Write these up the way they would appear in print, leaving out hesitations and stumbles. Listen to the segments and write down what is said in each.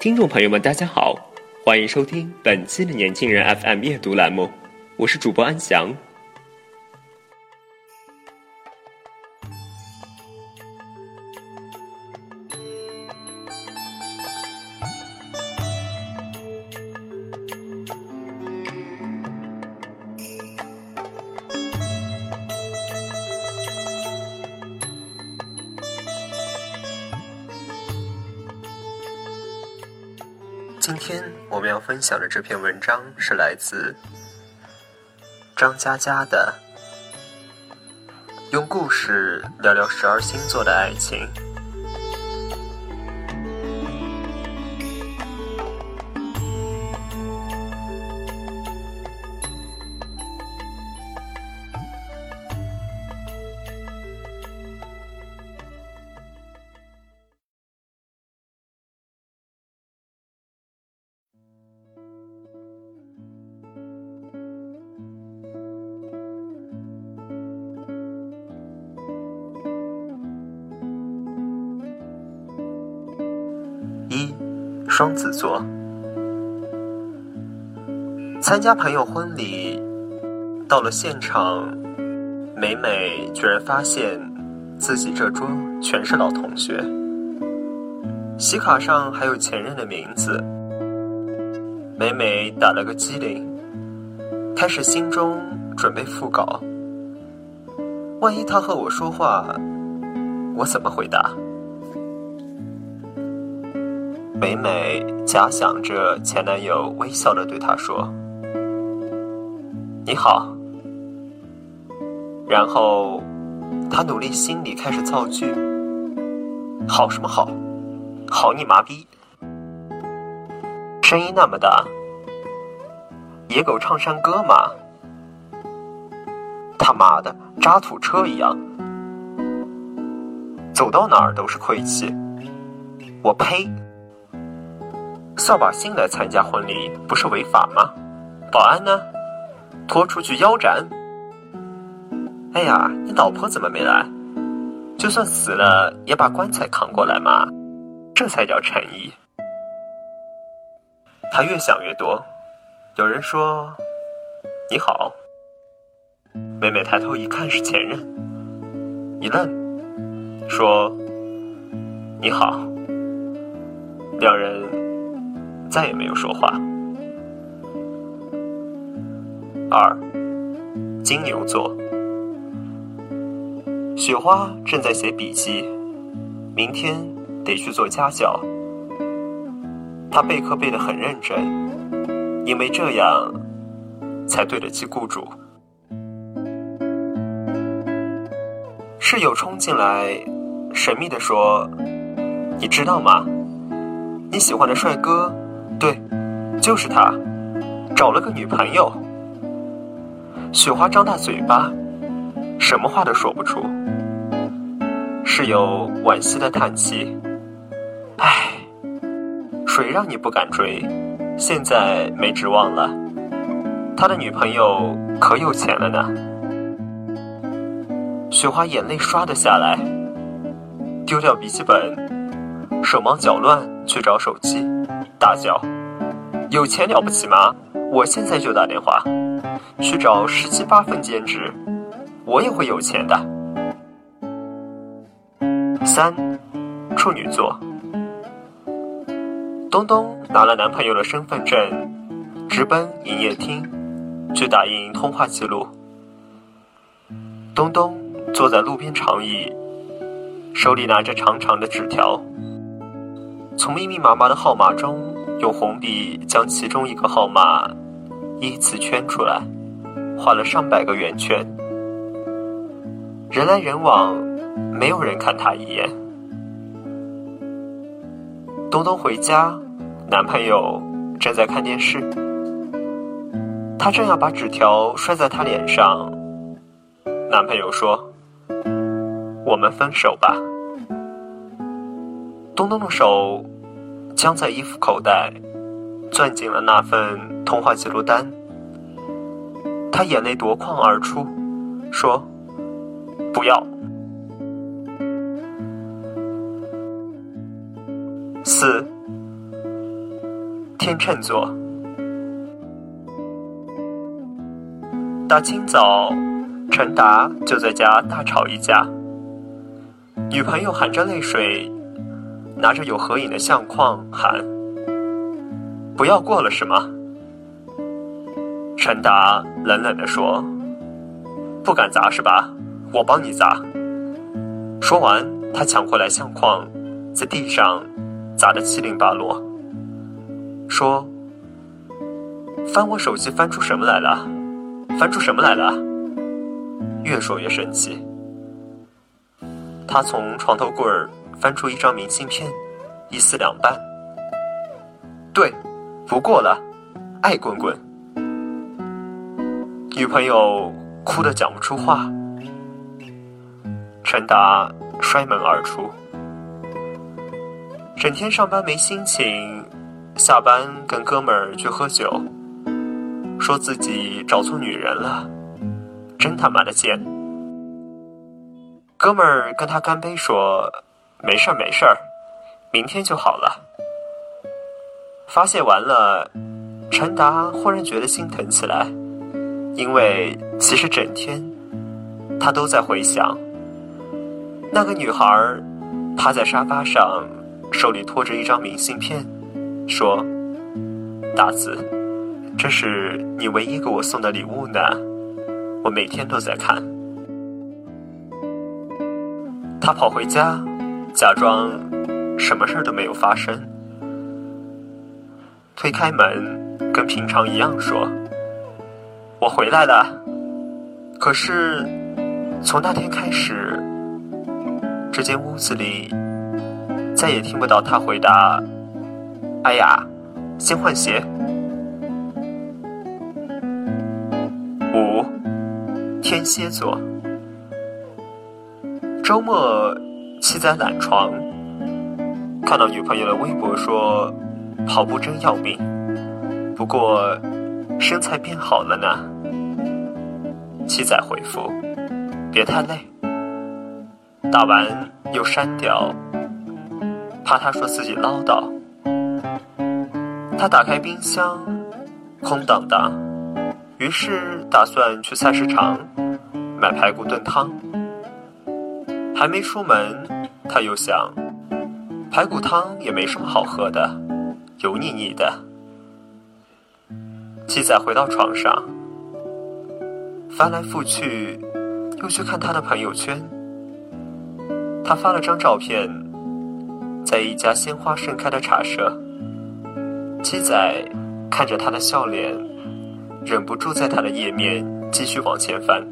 听众朋友们，大家好，欢迎收听本期的年轻人 FM 阅读栏目，我是主播安翔。今天我们要分享的这篇文章是来自张嘉佳的《用故事聊聊12星座的爱情》。双子座，参加朋友婚礼，到了现场，每每居然发现自己这桌全是老同学，喜卡上还有前任的名字，每每打了个激灵，开始心中准备复稿，万一他和我说话，我怎么回答？每每假想着前男友微笑地对她说你好，然后她努力心里开始造句，好什么好，好你麻逼，声音那么大，野狗唱山歌嘛，他妈的渣土车一样，走到哪儿都是晦气，我呸，扫把星来参加婚礼不是违法吗？保安呢？拖出去腰斩。哎呀，你老婆怎么没来？就算死了也把棺材扛过来嘛，这才叫诚意。他越想越多，有人说你好，每每抬头一看是前任，一愣，说你好，两人再也没有说话。二，金牛座，雪花正在写笔记，明天得去做家教。她备课备得很认真，因为这样才对得起雇主。室友冲进来，神秘地说：“你知道吗？你喜欢的帅哥。”对，就是他，找了个女朋友。雪花张大嘴巴，什么话都说不出。室友惋惜的叹气：“唉，谁让你不敢追？现在没指望了。他的女朋友可有钱了呢。”雪花眼泪刷得下来，丢掉笔记本，手忙脚乱去找手机。大叫：“有钱了不起吗？我现在就打电话去找17、8份兼职，我也会有钱的。”3，处女座，东东拿了男朋友的身份证，直奔营业厅去打印通话记录。东东坐在路边长椅，手里拿着长长的纸条，从密密麻麻的号码中用红笔将其中一个号码依次圈出来，画了上百个圆圈。人来人往，没有人看他一眼。东东回家，男朋友正在看电视，他正要把纸条摔在他脸上，男朋友说：“我们分手吧。”东东的手将在衣服口袋攥紧了那份通话记录单，他眼泪夺眶而出，说：“不要。”4. 天秤座。大清早，陈达就在家大吵一架，女朋友含着泪水，拿着有合影的相框喊：“不要过了是吗？”陈达冷冷地说：“不敢砸是吧？我帮你砸。”说完，他抢过来相框，在地上砸得七零八落，说：“翻我手机翻出什么来了？翻出什么来了？”越说越生气，他从床头柜儿翻出一张明信片，一撕两半。对，不过了，爱滚滚。女朋友哭得讲不出话，陈达摔门而出。整天上班没心情，下班跟哥们儿去喝酒，说自己找错女人了，真他妈的贱。哥们儿跟他干杯说：“没事儿没事儿，明天就好了。”发泄完了，陈达忽然觉得心疼起来，因为其实整天他都在回想那个女孩趴在沙发上，手里拖着一张明信片，说：“大子，这是你唯一给我送的礼物呢，我每天都在看。”他跑回家，假装什么事都没有发生，推开门，跟平常一样说：“我回来了。”可是从那天开始，这间屋子里再也听不到他回答：“哎呀，先换鞋。”5. 天蝎座。周末妻在懒床，看到女朋友的微博说：“跑步真要命，不过身材变好了呢。”妻在回复：“别太累。”打完又删掉，怕他说自己唠叨。他打开冰箱，空荡荡，于是打算去菜市场买排骨炖汤。还没出门，他又想，排骨汤也没什么好喝的，油腻腻的。鸡仔回到床上，翻来覆去，又去看他的朋友圈。他发了张照片，在一家鲜花盛开的茶社，七仔看着他的笑脸，忍不住在他的页面继续往前翻，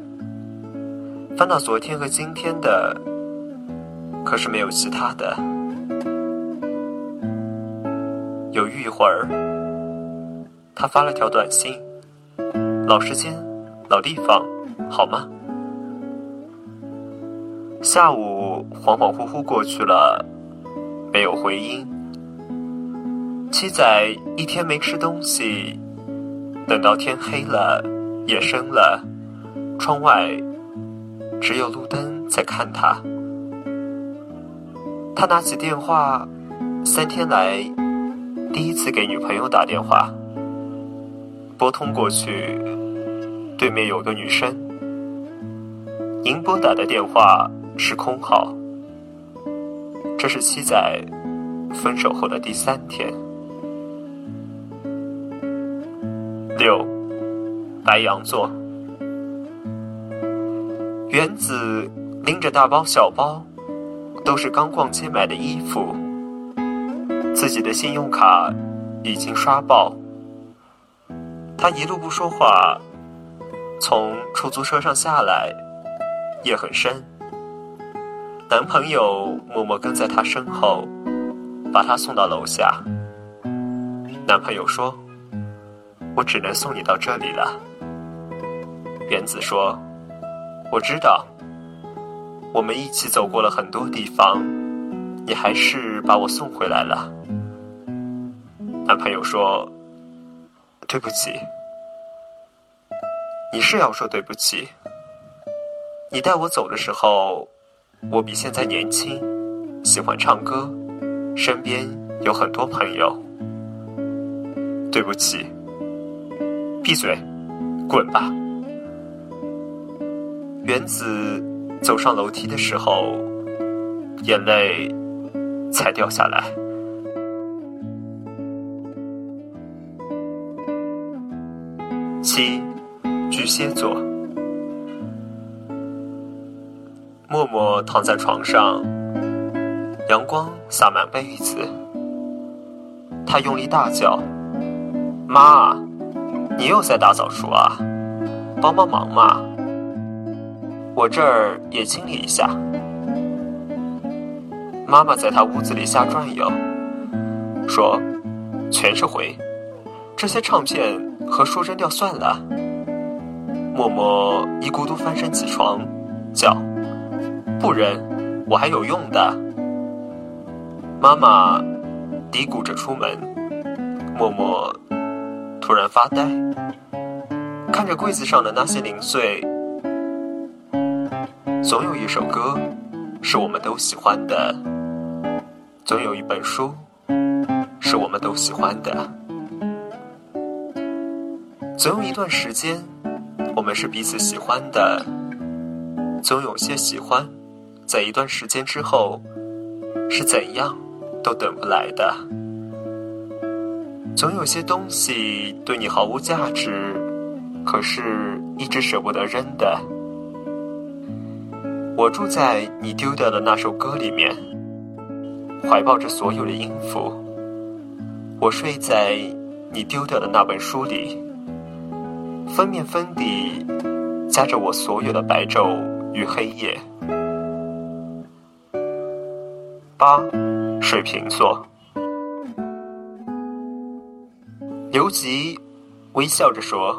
翻到昨天和今天的，可是没有其他的。犹豫一会儿，他发了条短信：“老时间，老地方，好吗？”下午恍恍惚惚过去了，没有回音。七仔一天没吃东西，等到天黑了，夜深了，窗外只有路灯在看他。他拿起电话，3天来第一次给女朋友打电话。拨通过去，对面有个女生。您拨打的电话是空号。这是七仔分手后的第3天。6. 白羊座。原子拎着大包小包，都是刚逛街买的衣服，自己的信用卡已经刷爆。他一路不说话，从出租车上下来，夜很深。男朋友默默跟在她身后，把她送到楼下。男朋友说：“我只能送你到这里了。”原子说：“我知道，我们一起走过了很多地方，你还是把我送回来了。”男朋友说：“对不起。”你是要说对不起？你带我走的时候，我比现在年轻，喜欢唱歌，身边有很多朋友。对不起。闭嘴，滚吧。原子走上楼梯的时候，眼泪才掉下来。7. 巨蟹座。默默躺在床上，阳光洒满被子，他用力大叫：“妈，你又在大扫除啊？帮帮忙嘛！我这儿也清理一下。”妈妈在他屋子里瞎转悠，说：“全是回，这些唱片和说扔掉算了。”默默一咕嘟翻身起床，叫：“不扔，我还有用的。”妈妈嘀咕着出门，默默突然发呆，看着柜子上的那些零碎。总有一首歌是我们都喜欢的，总有一本书是我们都喜欢的，总有一段时间我们是彼此喜欢的，总有些喜欢在一段时间之后是怎样都等不来的，总有些东西对你毫无价值，可是一直舍不得扔的。我住在你丢掉的那首歌里面，怀抱着所有的音符。我睡在你丢掉的那本书里，封面封底夹着我所有的白昼与黑夜。8. 水瓶座。刘吉微笑着说：“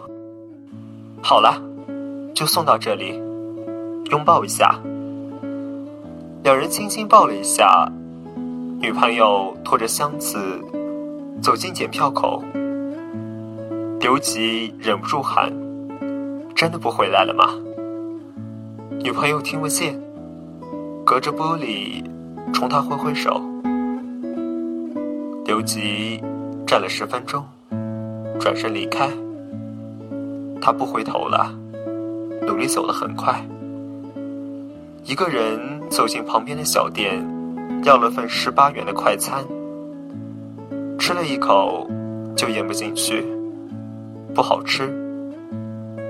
好了，就送到这里，拥抱一下。”两人轻轻抱了一下，女朋友拖着箱子走进检票口。刘吉忍不住喊：“真的不回来了吗？”女朋友听不见，隔着玻璃冲他挥挥手。刘吉站了10分钟。转身离开，他不回头了，努力走得很快。一个人走进旁边的小店，要了份18元的快餐，吃了一口就咽不进去，不好吃，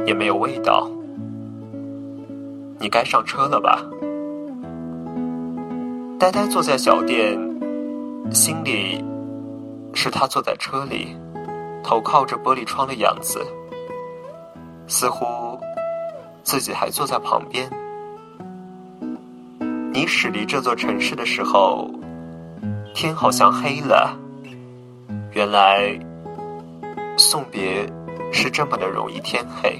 也没有味道。你该上车了吧？呆呆坐在小店，心里是他坐在车里，头靠着玻璃窗的样子，似乎自己还坐在旁边。你驶离这座城市的时候，天好像黑了。原来送别是这么的容易天黑。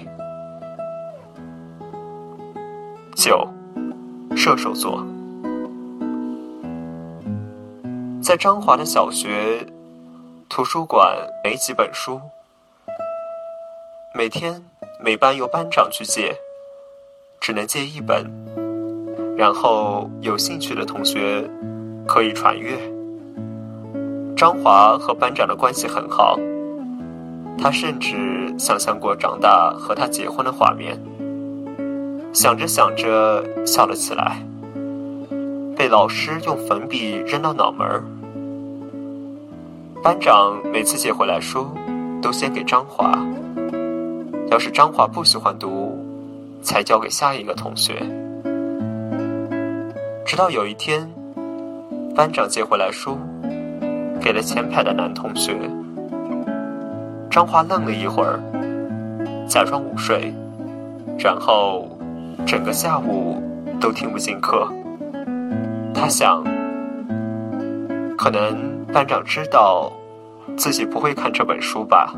9. 射手座。在张华的小学图书馆没几本书，每天每班由班长去借，只能借一本，然后有兴趣的同学可以传阅。张华和班长的关系很好，他甚至想象过长大和他结婚的画面，想着想着笑了起来，被老师用粉笔扔到脑门儿。班长每次借回来书都先给张华，要是张华不喜欢读，才交给下一个同学。直到有一天，班长接回来书，给了前排的男同学。张华愣了一会儿，假装午睡，然后整个下午都听不进课。他想，可能班长知道自己不会看这本书吧。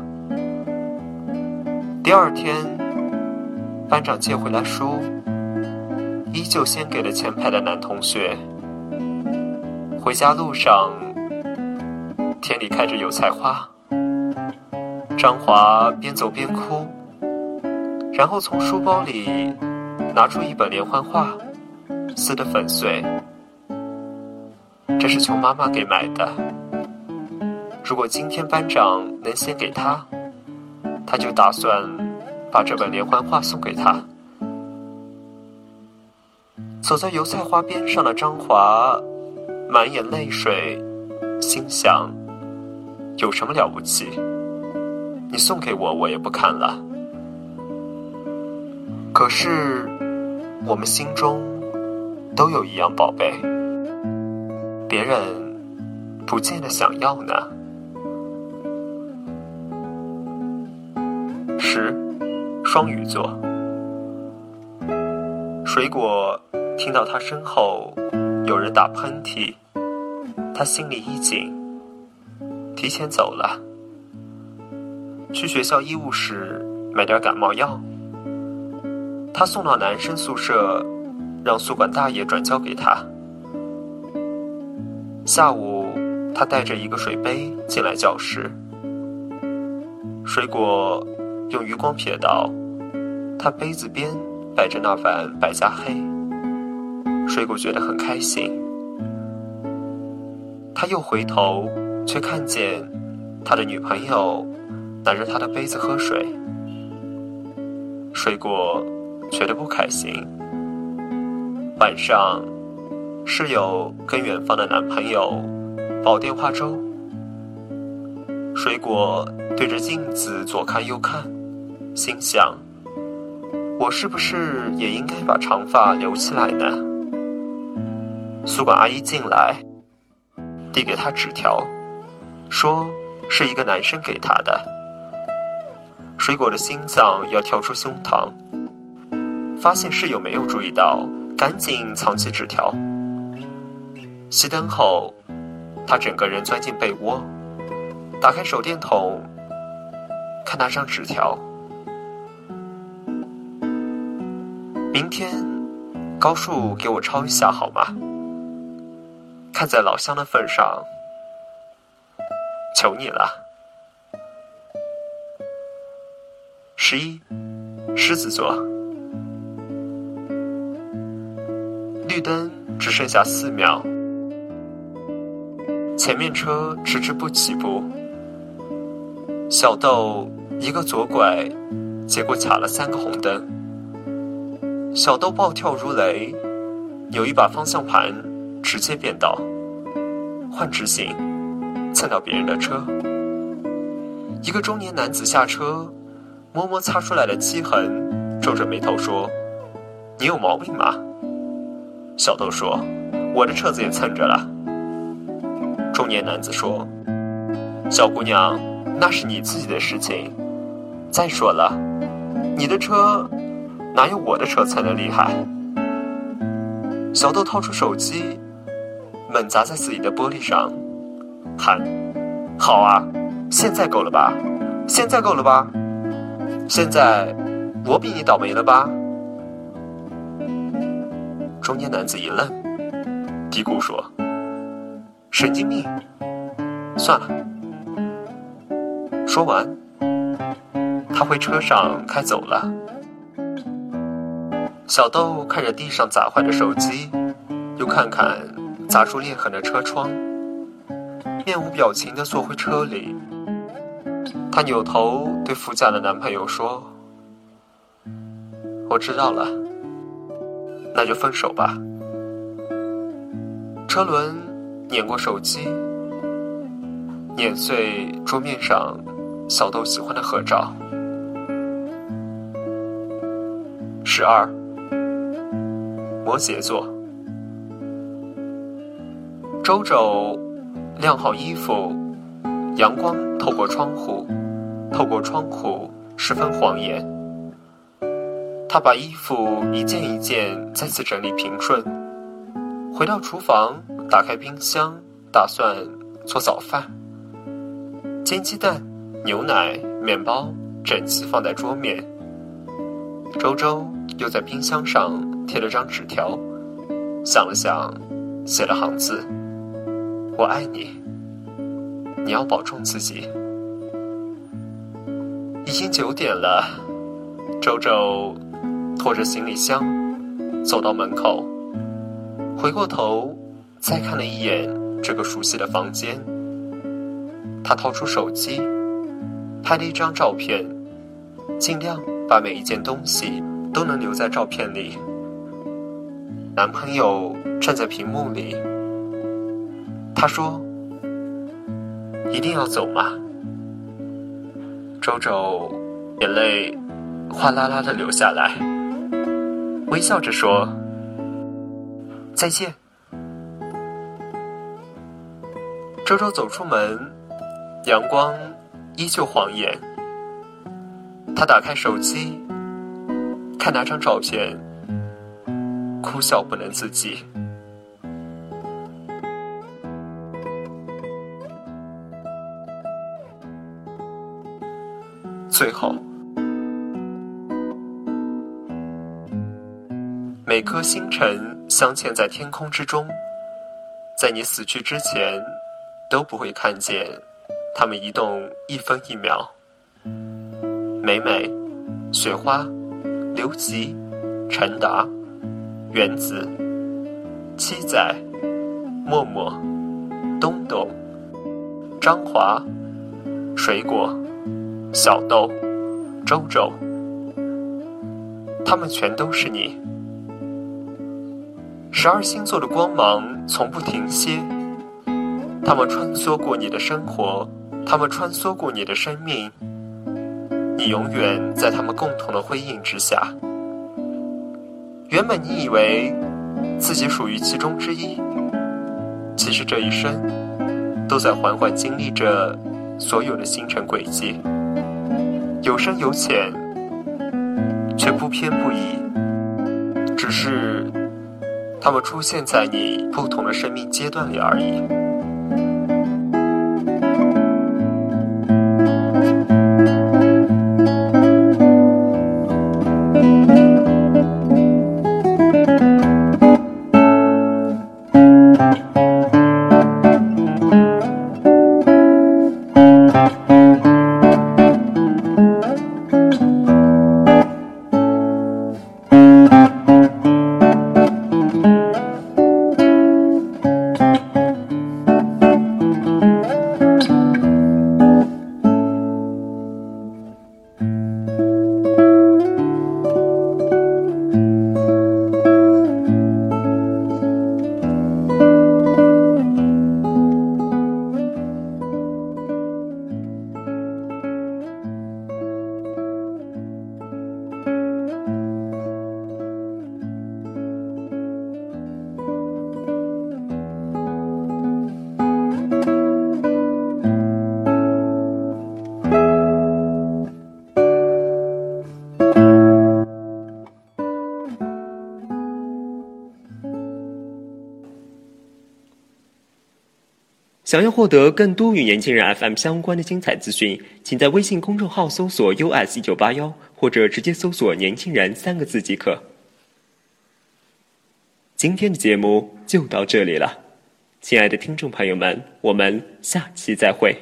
第二天，班长借回来书，依旧先给了前排的男同学。回家路上，田里开着油菜花，张华边走边哭，然后从书包里拿出一本连环画，撕得粉碎。这是穷妈妈给买的，如果今天班长能先给她，他就打算把这本连环画送给她。走在油菜花边上的张华满眼泪水，心想，有什么了不起，你送给我，我也不看了。可是我们心中都有一样宝贝，别人不见得想要呢。10. 双鱼座。水果听到他身后有人打喷嚏，他心里一紧，提前走了，去学校医务室买点感冒药。他送到男生宿舍，让宿管大爷转交给他。下午他带着一个水杯进来教室，水果用余光瞥到他杯子边摆着那碗百家黑，水果觉得很开心。他又回头，却看见他的女朋友拿着他的杯子喝水，水果觉得不开心。晚上，室友跟远方的男朋友煲电话粥，水果对着镜子左看右看，心想，我是不是也应该把长发留起来呢？宿管阿姨进来，递给她纸条，说是一个男生给她的。水果的心脏要跳出胸膛，发现室友没有注意到，赶紧藏起纸条。熄灯后，她整个人钻进被窝，打开手电筒，看那张纸条。明天高数给我抄一下好吗？看在老乡的份上，求你了。11. 狮子座。绿灯只剩下4秒，前面车迟迟不起步，小豆一个左拐，结果卡了3个红灯。小豆暴跳如雷，有一把方向盘直接变道，换直行，蹭到别人的车。一个中年男子下车，摸摸擦出来的漆痕，皱着眉头说，你有毛病吗？小豆说，我的车子也蹭着了。中年男子说，小姑娘，那是你自己的事情，再说了，你的车哪有我的车蹭的厉害？小豆掏出手机，猛砸在自己的玻璃上，喊，好啊，现在够了吧，现在够了吧，现在我比你倒霉了吧。中年男子一愣，嘀咕说，神经病，算了。说完，他回车上开走了。小豆看着地上砸坏的手机，又看看砸出裂痕的车窗，面无表情地坐回车里。他扭头对副驾的男朋友说，我知道了，那就分手吧。车轮碾过手机，碾碎桌面上小豆喜欢的合照。12. 摩羯座。周周晾好衣服，阳光透过窗户，十分晃眼。他把衣服一件一件再次整理平顺，回到厨房，打开冰箱，打算做早饭。煎鸡蛋、牛奶、面包整齐放在桌面。周周又在冰箱上贴了张纸条，想了想，写了行字：“我爱你，你要保重自己。”已经9点了，周周拖着行李箱走到门口，回过头再看了一眼这个熟悉的房间。他掏出手机，拍了一张照片，尽量把每一件东西都能留在照片里。男朋友站在屏幕里，他说：“一定要走吗？”周周眼泪哗啦啦地流下来，微笑着说：“再见。”周周走出门，阳光依旧晃眼。他打开手机，看那张照片，哭笑不能自己。最后，每颗星辰镶嵌在天空之中，在你死去之前，都不会看见它们移动一分一秒。每每雪花、刘吉、陈达、原子、七仔、默默、东东、张华、水果、小豆、周周，他们全都是你。12星座的光芒从不停歇，他们穿梭过你的生活，他们穿梭过你的生命，你永远在他们共同的辉映之下。原本你以为自己属于其中之一，其实这一生都在缓缓经历着所有的星辰轨迹，有深有浅，却不偏不倚，只是它们出现在你不同的生命阶段里而已。想要获得更多与年轻人 FM 相关的精彩资讯，请在微信公众号搜索 US1981， 或者直接搜索年轻人3个字即可。今天的节目就到这里了，亲爱的听众朋友们，我们下期再会。